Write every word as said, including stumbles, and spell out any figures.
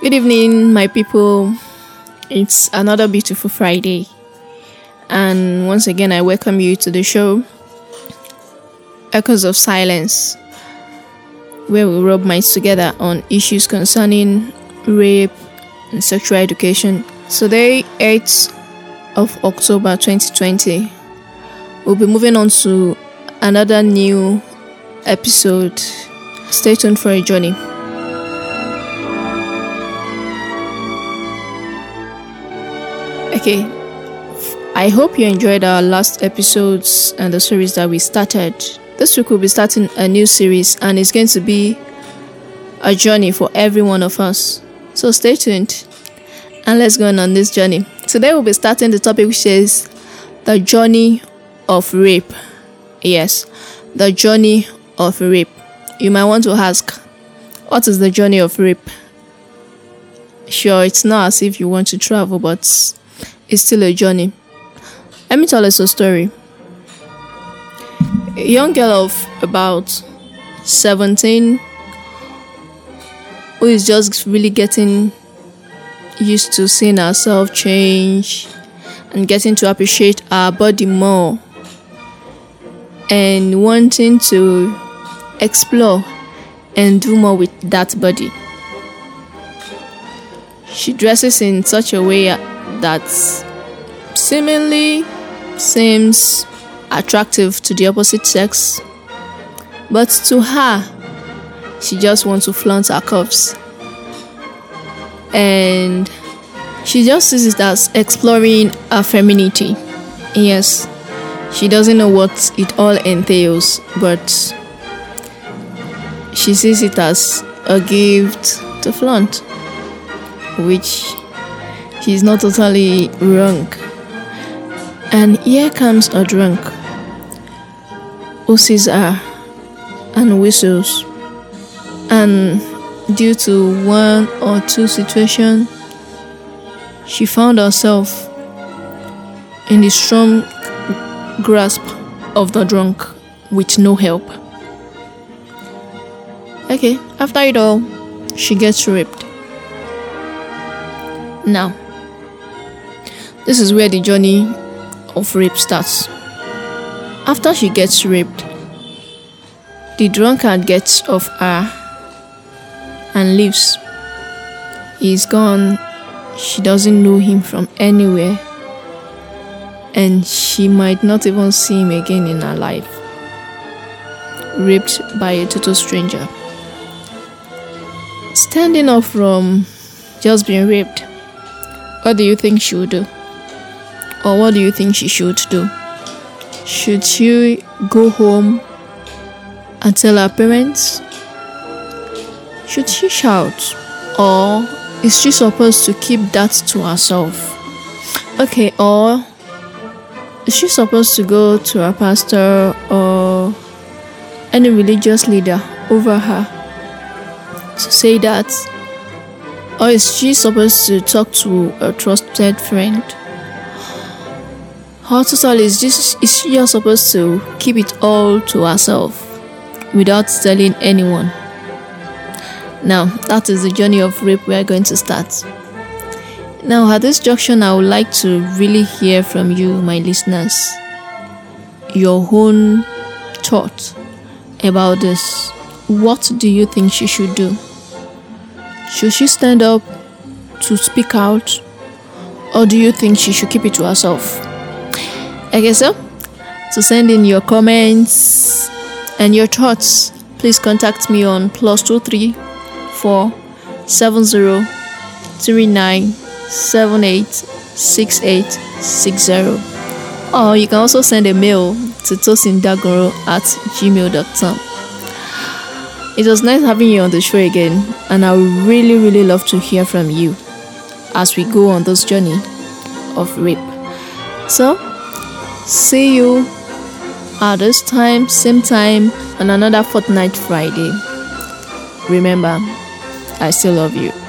Good evening, my people. It's another beautiful Friday, and once again I welcome you to the show Echoes of Silence, where we rub minds together on issues concerning rape and sexual education. Today, eighth of October twenty twenty, we'll be moving on to another new episode. Stay tuned for a journey. Okay, I hope you enjoyed our last episodes and the series that we started. This week we'll be starting a new series, and it's going to be a journey for every one of us. So stay tuned and let's go on, on this journey. Today we'll be starting the topic which is the journey of rape. Yes, the journey of rape. You might want to ask, what is the journey of rape? Sure, it's not as if you want to travel, but it's still a journey. Let me tell us a story. A young girl of about seventeen, who is just really getting used to seeing herself change and getting to appreciate her body more and wanting to explore and do more with that body. She dresses in such a way that seemingly seems attractive to the opposite sex, but to her, she just wants to flaunt her curves, and she just sees it as exploring her femininity. Yes, she doesn't know what it all entails, but she sees it as a gift to flaunt, which she's not totally wrong. And here comes a drunk who sees her and whistles. And due to one or two situations, she found herself in the strong grasp of the drunk with no help. Okay, after it all, she gets raped. Now, this is where the journey of rape starts. After she gets raped, the drunkard gets off her and leaves. He's gone. She doesn't know him from anywhere, and she might not even see him again in her life. Raped by a total stranger. Standing up from just being raped, what do you think she would do? Or what do you think she should do? Should she go home and tell her parents? Should she shout? Or is she supposed to keep that to herself? Okay, or is she supposed to go to her pastor or any religious leader over her to say that? Or is she supposed to talk to a trusted friend? How totally is this, is she just supposed to keep it all to herself without telling anyone? Now, that is the journey of rape we are going to start. Now, at this junction, I would like to really hear from you, my listeners, your own thought about this. What do you think she should do? Should she stand up to speak out, or do you think she should keep it to herself? Okay, so to send in your comments and your thoughts, please contact me on plus two three four seven zero three nine seven eight six eight six zero. Or you can also send a mail to tosindagoro at gmail dot com. It was nice having you on the show again, and I would really, really love to hear from you as we go on this journey of rape. So, see you at this time, same time, on another Fortnite Friday. Remember, I still love you.